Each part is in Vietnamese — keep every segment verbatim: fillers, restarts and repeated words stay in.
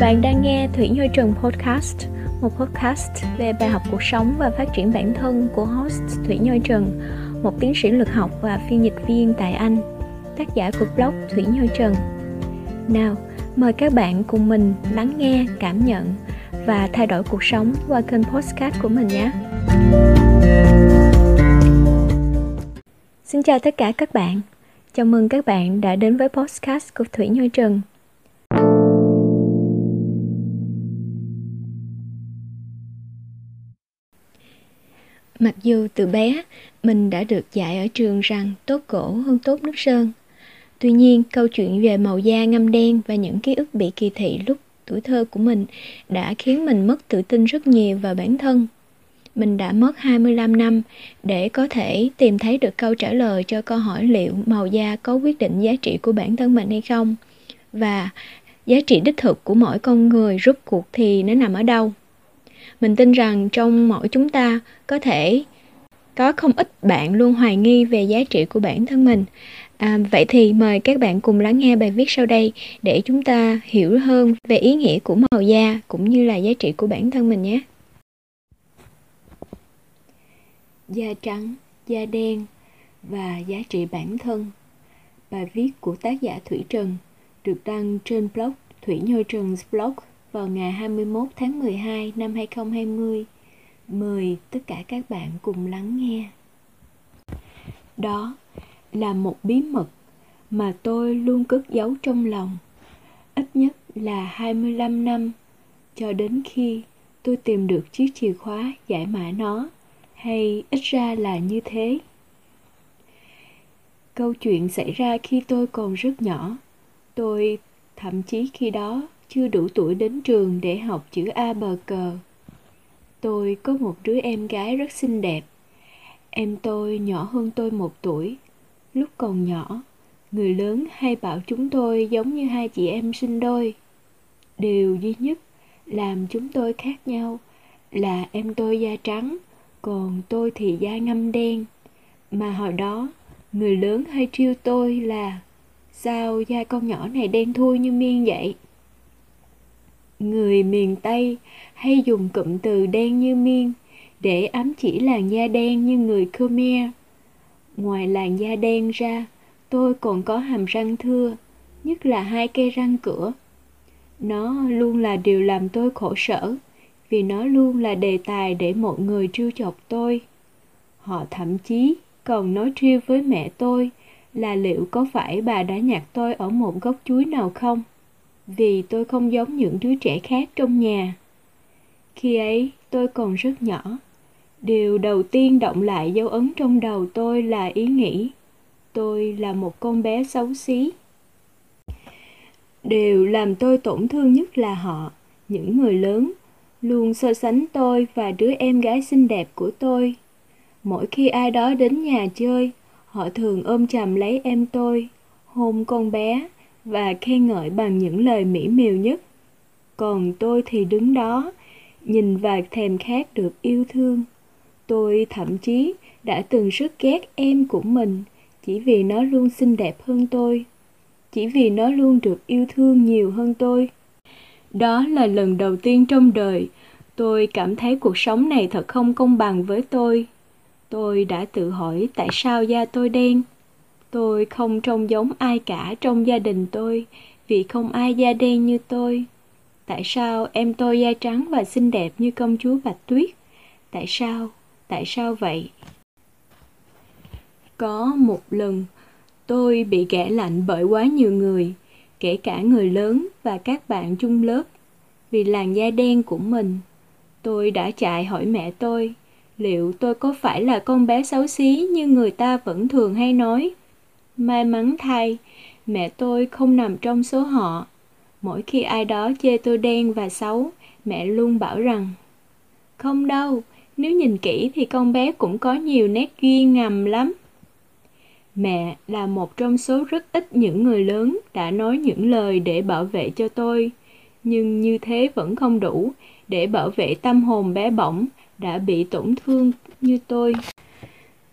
Bạn đang nghe Thủy Nhoi Trần Podcast, một podcast về bài học cuộc sống và phát triển bản thân của host Thủy Nhoi Trần, một tiến sĩ lực học và phiên dịch viên tại Anh, tác giả của blog Thủy Nhoi Trần. Nào, mời các bạn cùng mình lắng nghe, cảm nhận và thay đổi cuộc sống qua kênh podcast của mình nhé. Xin chào tất cả các bạn. Chào mừng các bạn đã đến với podcast của Thủy Nhoi Trần. Mặc dù từ bé, mình đã được dạy ở trường rằng tốt gỗ hơn tốt nước sơn. Tuy nhiên, câu chuyện về màu da ngăm đen và những ký ức bị kỳ thị lúc tuổi thơ của mình đã khiến mình mất tự tin rất nhiều vào bản thân. Mình đã mất hai mươi lăm năm để có thể tìm thấy được câu trả lời cho câu hỏi liệu màu da có quyết định giá trị của bản thân mình hay không, và giá trị đích thực của mỗi con người rốt cuộc thì nó nằm ở đâu. Mình tin rằng trong mỗi chúng ta có thể có không ít bạn luôn hoài nghi về giá trị của bản thân mình. À, vậy thì mời các bạn cùng lắng nghe bài viết sau đây để chúng ta hiểu hơn về ý nghĩa của màu da cũng như là giá trị của bản thân mình nhé. Da trắng, da đen và giá trị bản thân. Bài viết của tác giả Thủy Trần được đăng trên blog Thủy Nhoi Trần blog vào ngày hai mươi mốt tháng mười hai năm hai nghìn không trăm hai mươi. Mời tất cả các bạn cùng lắng nghe. Đó là một bí mật mà tôi luôn cất giấu trong lòng, ít nhất là hai mươi lăm năm, cho đến khi tôi tìm được chiếc chìa khóa giải mã nó, hay ít ra là như thế. Câu chuyện xảy ra khi tôi còn rất nhỏ. Tôi thậm chí khi đó chưa đủ tuổi đến trường để học chữ A bờ cờ. Tôi có một đứa em gái rất xinh đẹp. Em tôi nhỏ hơn tôi một tuổi. Lúc còn nhỏ, người lớn hay bảo chúng tôi giống như hai chị em sinh đôi. Điều duy nhất làm chúng tôi khác nhau là em tôi da trắng, còn tôi thì da ngăm đen. Mà hồi đó, người lớn hay trêu tôi là sao da con nhỏ này đen thui như miên vậy? Người miền Tây hay dùng cụm từ đen như miên để ám chỉ làn da đen như người Khmer. Ngoài làn da đen ra, tôi còn có hàm răng thưa, nhất là hai cây răng cửa. Nó luôn là điều làm tôi khổ sở, vì nó luôn là đề tài để mọi người trêu chọc tôi. Họ thậm chí còn nói trêu với mẹ tôi là liệu có phải bà đã nhặt tôi ở một gốc chuối nào không, vì tôi không giống những đứa trẻ khác trong nhà. Khi ấy, tôi còn rất nhỏ. Điều đầu tiên động lại dấu ấn trong đầu tôi là ý nghĩ tôi là một con bé xấu xí. Điều làm tôi tổn thương nhất là họ, những người lớn, luôn so sánh tôi và đứa em gái xinh đẹp của tôi. Mỗi khi ai đó đến nhà chơi, họ thường ôm chầm lấy em tôi, hôn con bé và khen ngợi bằng những lời mỹ miều nhất. Còn tôi thì đứng đó, nhìn và thèm khát được yêu thương. Tôi thậm chí đã từng rất ghét em của mình, chỉ vì nó luôn xinh đẹp hơn tôi, chỉ vì nó luôn được yêu thương nhiều hơn tôi. Đó là lần đầu tiên trong đời tôi cảm thấy cuộc sống này thật không công bằng với tôi. Tôi đã tự hỏi tại sao da tôi đen. Tôi không trông giống ai cả trong gia đình tôi, vì không ai da đen như tôi. Tại sao em tôi da trắng và xinh đẹp như công chúa Bạch Tuyết? Tại sao? Tại sao vậy? Có một lần, tôi bị ghẻ lạnh bởi quá nhiều người, kể cả người lớn và các bạn chung lớp, vì làn da đen của mình. Tôi đã chạy hỏi mẹ tôi, liệu tôi có phải là con bé xấu xí như người ta vẫn thường hay nói? May mắn thay, mẹ tôi không nằm trong số họ. Mỗi khi ai đó chê tôi đen và xấu, mẹ luôn bảo rằng không đâu, nếu nhìn kỹ thì con bé cũng có nhiều nét duyên ngầm lắm. Mẹ là một trong số rất ít những người lớn đã nói những lời để bảo vệ cho tôi. Nhưng như thế vẫn không đủ để bảo vệ tâm hồn bé bỏng đã bị tổn thương như tôi.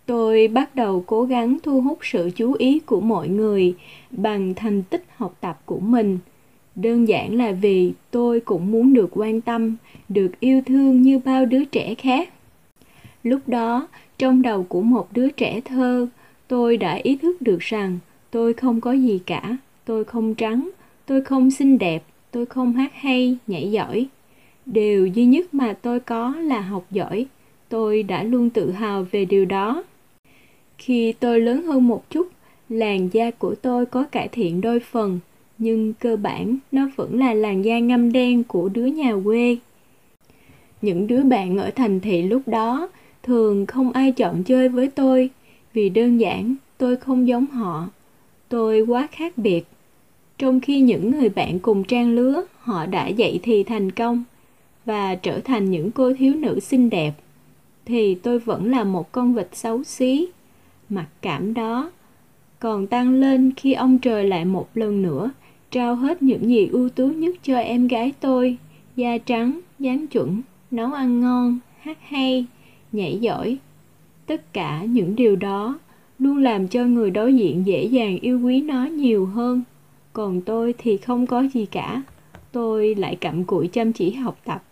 Tôi bắt đầu cố gắng thu hút sự chú ý của mọi người bằng thành tích học tập của mình. Đơn giản là vì tôi cũng muốn được quan tâm, được yêu thương như bao đứa trẻ khác. Lúc đó, trong đầu của một đứa trẻ thơ, tôi đã ý thức được rằng tôi không có gì cả, tôi không trắng, tôi không xinh đẹp, tôi không hát hay, nhảy giỏi. Điều duy nhất mà tôi có là học giỏi. Tôi đã luôn tự hào về điều đó. Khi tôi lớn hơn một chút, làn da của tôi có cải thiện đôi phần, nhưng cơ bản nó vẫn là làn da ngăm đen của đứa nhà quê. Những đứa bạn ở thành thị lúc đó thường không ai chọn chơi với tôi, vì đơn giản tôi không giống họ. Tôi quá khác biệt. Trong khi những người bạn cùng trang lứa, họ đã dậy thì thành công và trở thành những cô thiếu nữ xinh đẹp, thì tôi vẫn là một con vịt xấu xí. Mặc cảm đó còn tăng lên khi ông trời lại một lần nữa trao hết những gì ưu tú nhất cho em gái tôi: da trắng, dáng chuẩn, nấu ăn ngon, hát hay, nhảy giỏi. Tất cả những điều đó luôn làm cho người đối diện dễ dàng yêu quý nó nhiều hơn. Còn tôi thì không có gì cả. Tôi lại cặm cụi chăm chỉ học tập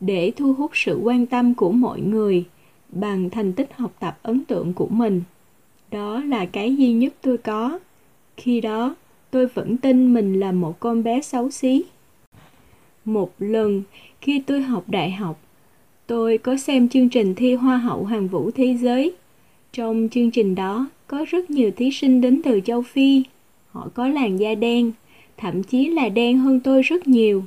để thu hút sự quan tâm của mọi người bằng thành tích học tập ấn tượng của mình. Đó là cái duy nhất tôi có. Khi đó, tôi vẫn tin mình là một con bé xấu xí. Một lần, khi tôi học đại học, tôi có xem chương trình thi Hoa hậu Hoàn vũ Thế giới. Trong chương trình đó, có rất nhiều thí sinh đến từ châu Phi. Họ có làn da đen, thậm chí là đen hơn tôi rất nhiều.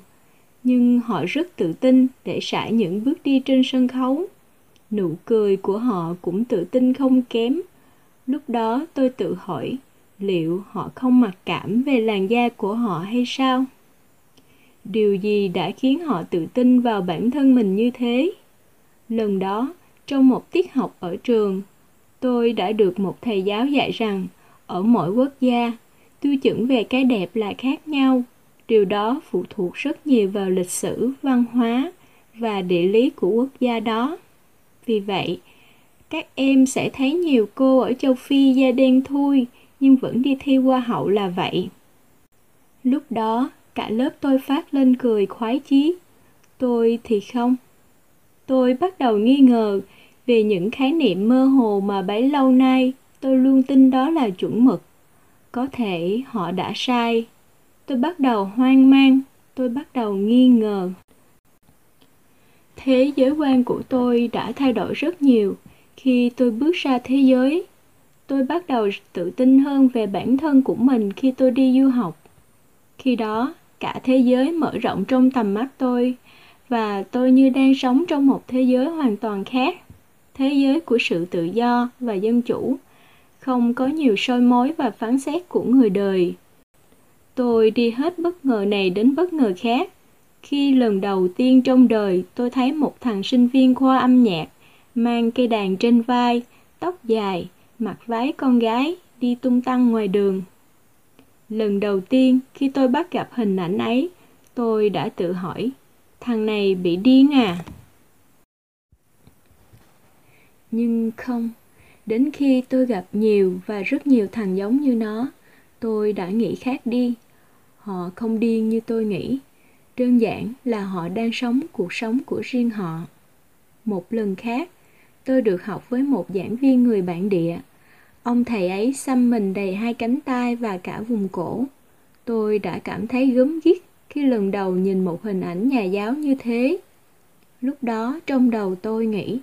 Nhưng họ rất tự tin để sải những bước đi trên sân khấu. Nụ cười của họ cũng tự tin không kém. Lúc đó tôi tự hỏi liệu họ không mặc cảm về làn da của họ hay sao? Điều gì đã khiến họ tự tin vào bản thân mình như thế? Lần đó, trong một tiết học ở trường, tôi đã được một thầy giáo dạy rằng ở mỗi quốc gia, tiêu chuẩn về cái đẹp là khác nhau. Điều đó phụ thuộc rất nhiều vào lịch sử, văn hóa và địa lý của quốc gia đó. Vì vậy, các em sẽ thấy nhiều cô ở châu Phi da đen thui nhưng vẫn đi thi Hoa hậu là vậy. Lúc đó, cả lớp tôi phát lên cười khoái chí. Tôi thì không. Tôi bắt đầu nghi ngờ về những khái niệm mơ hồ mà bấy lâu nay tôi luôn tin đó là chuẩn mực. Có thể họ đã sai. Tôi bắt đầu hoang mang, tôi bắt đầu nghi ngờ. Thế giới quan của tôi đã thay đổi rất nhiều. Khi tôi bước ra thế giới, tôi bắt đầu tự tin hơn về bản thân của mình khi tôi đi du học. Khi đó, cả thế giới mở rộng trong tầm mắt tôi, và tôi như đang sống trong một thế giới hoàn toàn khác. Thế giới của sự tự do và dân chủ, không có nhiều soi mói và phán xét của người đời. Tôi đi hết bất ngờ này đến bất ngờ khác. Khi lần đầu tiên trong đời tôi thấy một thằng sinh viên khoa âm nhạc, mang cây đàn trên vai, tóc dài, mặc váy con gái, đi tung tăng ngoài đường. Lần đầu tiên khi tôi bắt gặp hình ảnh ấy, tôi đã tự hỏi, thằng này bị điên à? Nhưng không, đến khi tôi gặp nhiều và rất nhiều thằng giống như nó, tôi đã nghĩ khác đi. Họ không điên như tôi nghĩ, đơn giản là họ đang sống cuộc sống của riêng họ. Một lần khác, tôi được học với một giảng viên người bản địa. Ông thầy ấy xăm mình đầy hai cánh tay và cả vùng cổ. Tôi đã cảm thấy gớm ghiếc khi lần đầu nhìn một hình ảnh nhà giáo như thế. Lúc đó trong đầu tôi nghĩ,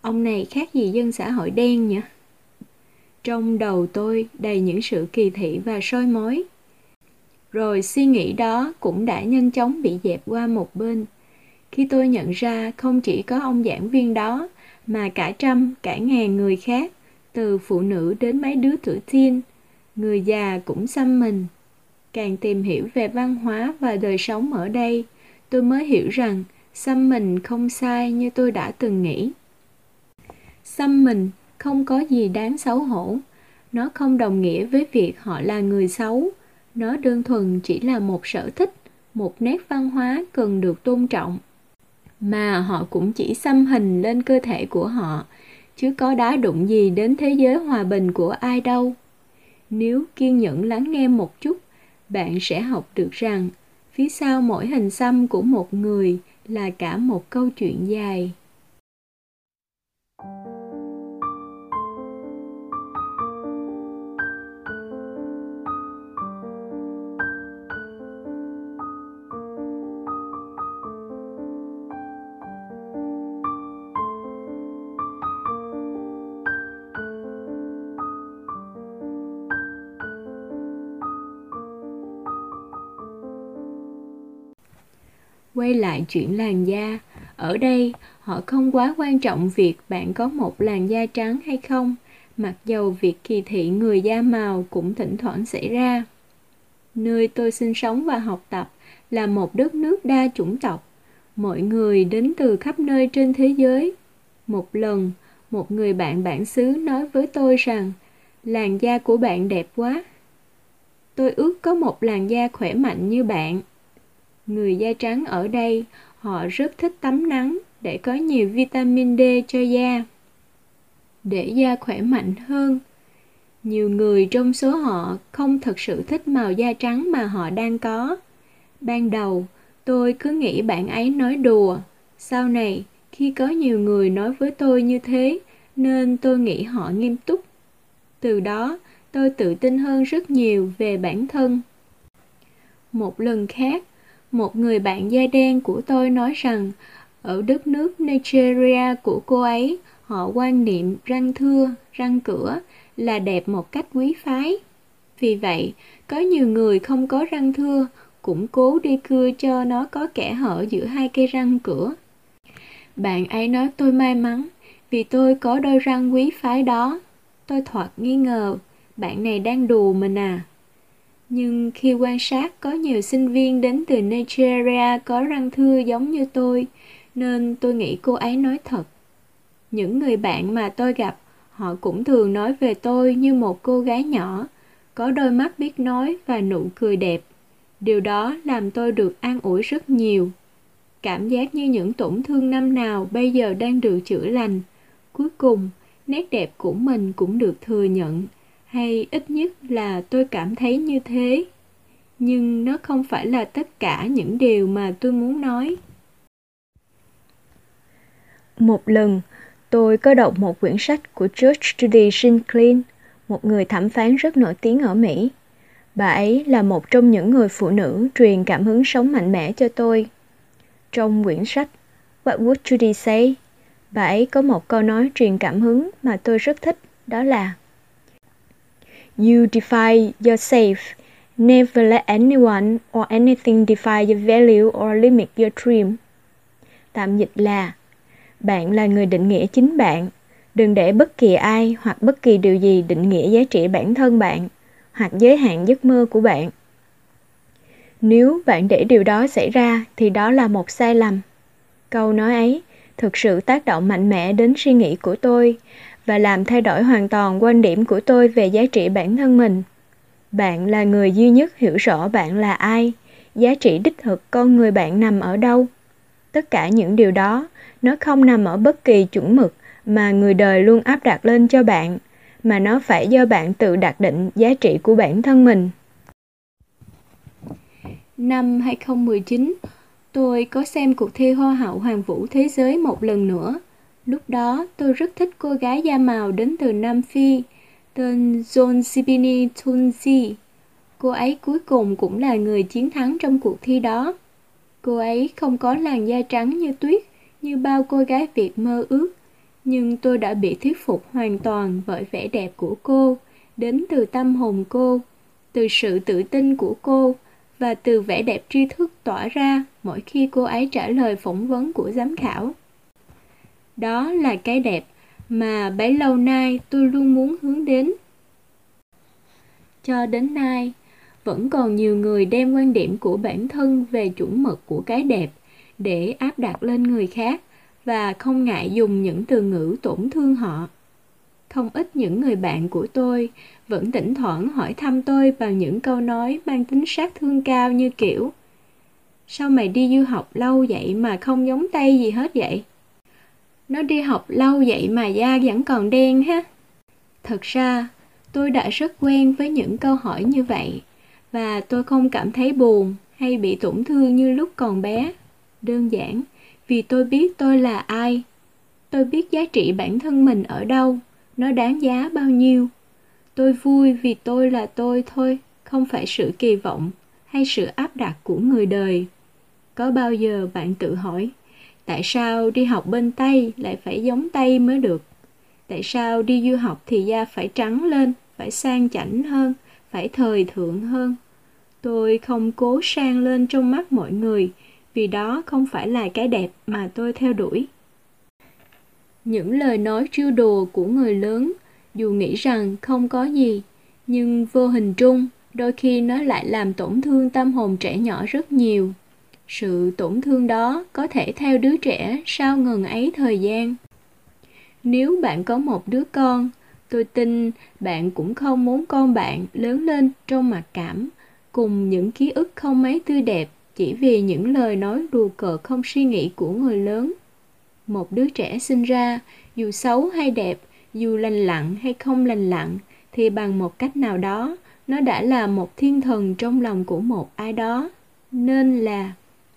ông này khác gì dân xã hội đen nhỉ? Trong đầu tôi đầy những sự kỳ thị và soi mói. Rồi suy nghĩ đó cũng đã nhanh chóng bị dẹp qua một bên. Khi tôi nhận ra không chỉ có ông giảng viên đó, mà cả trăm, cả ngàn người khác, từ phụ nữ đến mấy đứa tuổi teen, người già cũng xăm mình. Càng tìm hiểu về văn hóa và đời sống ở đây, tôi mới hiểu rằng xăm mình không sai như tôi đã từng nghĩ. Xăm mình không có gì đáng xấu hổ. Nó không đồng nghĩa với việc họ là người xấu. Nó đơn thuần chỉ là một sở thích, một nét văn hóa cần được tôn trọng. Mà họ cũng chỉ xăm hình lên cơ thể của họ, chứ có đá đụng gì đến thế giới hòa bình của ai đâu. Nếu kiên nhẫn lắng nghe một chút, bạn sẽ học được rằng Phía sau mỗi hình xăm của một người là cả một câu chuyện dài. Quay lại chuyện làn da, ở đây họ không quá quan trọng việc bạn có một làn da trắng hay không, mặc dầu việc kỳ thị người da màu cũng thỉnh thoảng xảy ra. Nơi tôi sinh sống và học tập là một đất nước đa chủng tộc, mọi người đến từ khắp nơi trên thế giới. Một lần, một người bạn bản xứ nói với tôi rằng, làn da của bạn đẹp quá. Tôi ước có một làn da khỏe mạnh như bạn. Người da trắng ở đây, họ rất thích tắm nắng để có nhiều vitamin D cho da. Để da khỏe mạnh hơn, nhiều người trong số họ không thật sự thích màu da trắng mà họ đang có. Ban đầu, tôi cứ nghĩ bạn ấy nói đùa. Sau này, khi có nhiều người nói với tôi như thế, nên tôi nghĩ họ nghiêm túc. Từ đó, tôi tự tin hơn rất nhiều về bản thân. Một lần khác, một người bạn da đen của tôi nói rằng ở đất nước Nigeria của cô ấy, họ quan niệm răng thưa, răng cửa là đẹp một cách quý phái. Vì vậy, có nhiều người không có răng thưa cũng cố đi cưa cho nó có kẽ hở giữa hai cây răng cửa. Bạn ấy nói tôi may mắn vì tôi có đôi răng quý phái đó. Tôi thoạt nghi ngờ, bạn này đang đùa mình à? Nhưng khi quan sát có nhiều sinh viên đến từ Nigeria có răng thưa giống như tôi, nên tôi nghĩ cô ấy nói thật. Những người bạn mà tôi gặp, họ cũng thường nói về tôi như một cô gái nhỏ, có đôi mắt biết nói và nụ cười đẹp. Điều đó làm tôi được an ủi rất nhiều. Cảm giác như những tổn thương năm nào bây giờ đang được chữa lành. Cuối cùng, nét đẹp của mình cũng được thừa nhận. Hay ít nhất là tôi cảm thấy như thế. Nhưng nó không phải là tất cả những điều mà tôi muốn nói. Một lần, tôi có đọc một quyển sách của George Judy Sinclin, một người thẩm phán rất nổi tiếng ở Mỹ. Bà ấy là một trong những người phụ nữ truyền cảm hứng sống mạnh mẽ cho tôi. Trong quyển sách What Would Judy Say?, bà ấy có một câu nói truyền cảm hứng mà tôi rất thích, đó là You define yourself. Never let anyone or anything define your value or limit your dream. Tạm dịch là, bạn là người định nghĩa chính bạn. Đừng để bất kỳ ai hoặc bất kỳ điều gì định nghĩa giá trị bản thân bạn hoặc giới hạn giấc mơ của bạn. Nếu bạn để điều đó xảy ra thì đó là một sai lầm. Câu nói ấy thực sự tác động mạnh mẽ đến suy nghĩ của tôi và làm thay đổi hoàn toàn quan điểm của tôi về giá trị bản thân mình. Bạn là người duy nhất hiểu rõ bạn là ai, giá trị đích thực con người bạn nằm ở đâu. Tất cả những điều đó, nó không nằm ở bất kỳ chuẩn mực mà người đời luôn áp đặt lên cho bạn, mà nó phải do bạn tự đặt định giá trị của bản thân mình. Năm hai không một chín, tôi có xem cuộc thi Hoa hậu Hoàn vũ Thế giới một lần nữa. Lúc đó, tôi rất thích cô gái da màu đến từ Nam Phi, tên John Sibini Tunzi. Cô ấy cuối cùng cũng là người chiến thắng trong cuộc thi đó. Cô ấy không có làn da trắng như tuyết, như bao cô gái Việt mơ ước. Nhưng tôi đã bị thuyết phục hoàn toàn bởi vẻ đẹp của cô, đến từ tâm hồn cô, từ sự tự tin của cô, và từ vẻ đẹp tri thức tỏa ra mỗi khi cô ấy trả lời phỏng vấn của giám khảo. Đó là cái đẹp mà bấy lâu nay tôi luôn muốn hướng đến. Cho đến nay, vẫn còn nhiều người đem quan điểm của bản thân về chuẩn mực của cái đẹp để áp đặt lên người khác và không ngại dùng những từ ngữ tổn thương họ. Không ít những người bạn của tôi vẫn thỉnh thoảng hỏi thăm tôi bằng những câu nói mang tính sát thương cao như kiểu Sao mày đi du học lâu vậy mà không giống Tây gì hết vậy? Nó đi học lâu vậy mà da vẫn còn đen ha. Thật ra, tôi đã rất quen với những câu hỏi như vậy và tôi không cảm thấy buồn hay bị tổn thương như lúc còn bé. Đơn giản, vì tôi biết tôi là ai. Tôi biết giá trị bản thân mình ở đâu, nó đáng giá bao nhiêu. Tôi vui vì tôi là tôi thôi, không phải sự kỳ vọng hay sự áp đặt của người đời. Có bao giờ bạn tự hỏi, tại sao đi học bên Tây lại phải giống Tây mới được? Tại sao đi du học thì da phải trắng lên, phải sang chảnh hơn, phải thời thượng hơn? Tôi không cố sang lên trong mắt mọi người, vì đó không phải là cái đẹp mà tôi theo đuổi. Những lời nói trêu đùa của người lớn, dù nghĩ rằng không có gì, nhưng vô hình trung, đôi khi nó lại làm tổn thương tâm hồn trẻ nhỏ rất nhiều. Sự tổn thương đó có thể theo đứa trẻ sau ngần ấy thời gian. Nếu bạn có một đứa con, tôi tin bạn cũng không muốn con bạn lớn lên trong mặc cảm, cùng những ký ức không mấy tươi đẹp chỉ vì những lời nói đùa cợt không suy nghĩ của người lớn. Một đứa trẻ sinh ra, dù xấu hay đẹp, dù lành lặn hay không lành lặn, thì bằng một cách nào đó, nó đã là một thiên thần trong lòng của một ai đó. Nên là,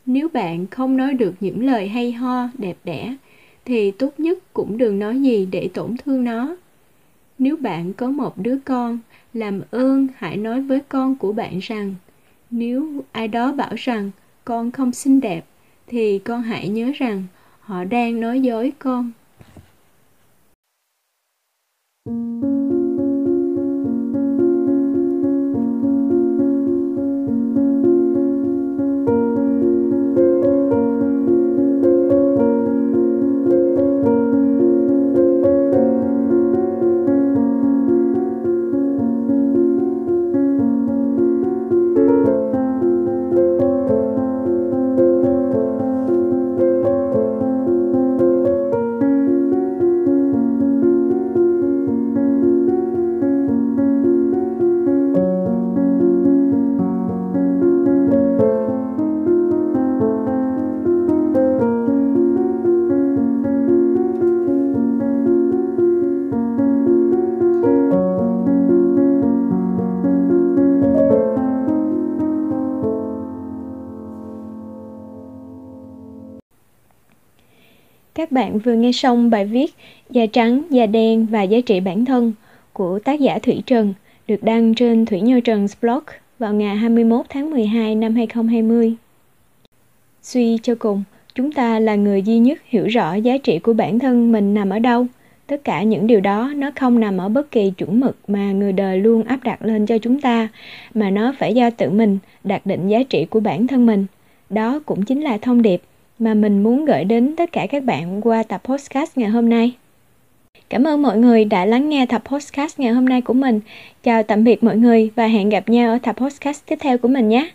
nếu bạn không nói được những lời hay ho, đẹp đẽ, thì tốt nhất cũng đừng nói gì để tổn thương nó. Nếu bạn có một đứa con, làm ơn hãy nói với con của bạn rằng, nếu ai đó bảo rằng con không xinh đẹp, thì con hãy nhớ rằng họ đang nói dối con. Các bạn vừa nghe xong bài viết Da trắng, da đen và giá trị bản thân của tác giả Thủy Trần, được đăng trên Thủy Nhoi Trần blog vào ngày hai mươi mốt tháng mười hai năm hai nghìn không trăm hai mươi. Suy cho cùng, chúng ta là người duy nhất hiểu rõ giá trị của bản thân mình nằm ở đâu. Tất cả những điều đó nó không nằm ở bất kỳ chuẩn mực mà người đời luôn áp đặt lên cho chúng ta, mà nó phải do tự mình đặt định giá trị của bản thân mình. Đó cũng chính là thông điệp mà mình muốn gửi đến tất cả các bạn qua tập podcast ngày hôm nay. Cảm ơn mọi người đã lắng nghe tập podcast ngày hôm nay của mình. Chào tạm biệt mọi người và hẹn gặp nhau ở tập podcast tiếp theo của mình nhé.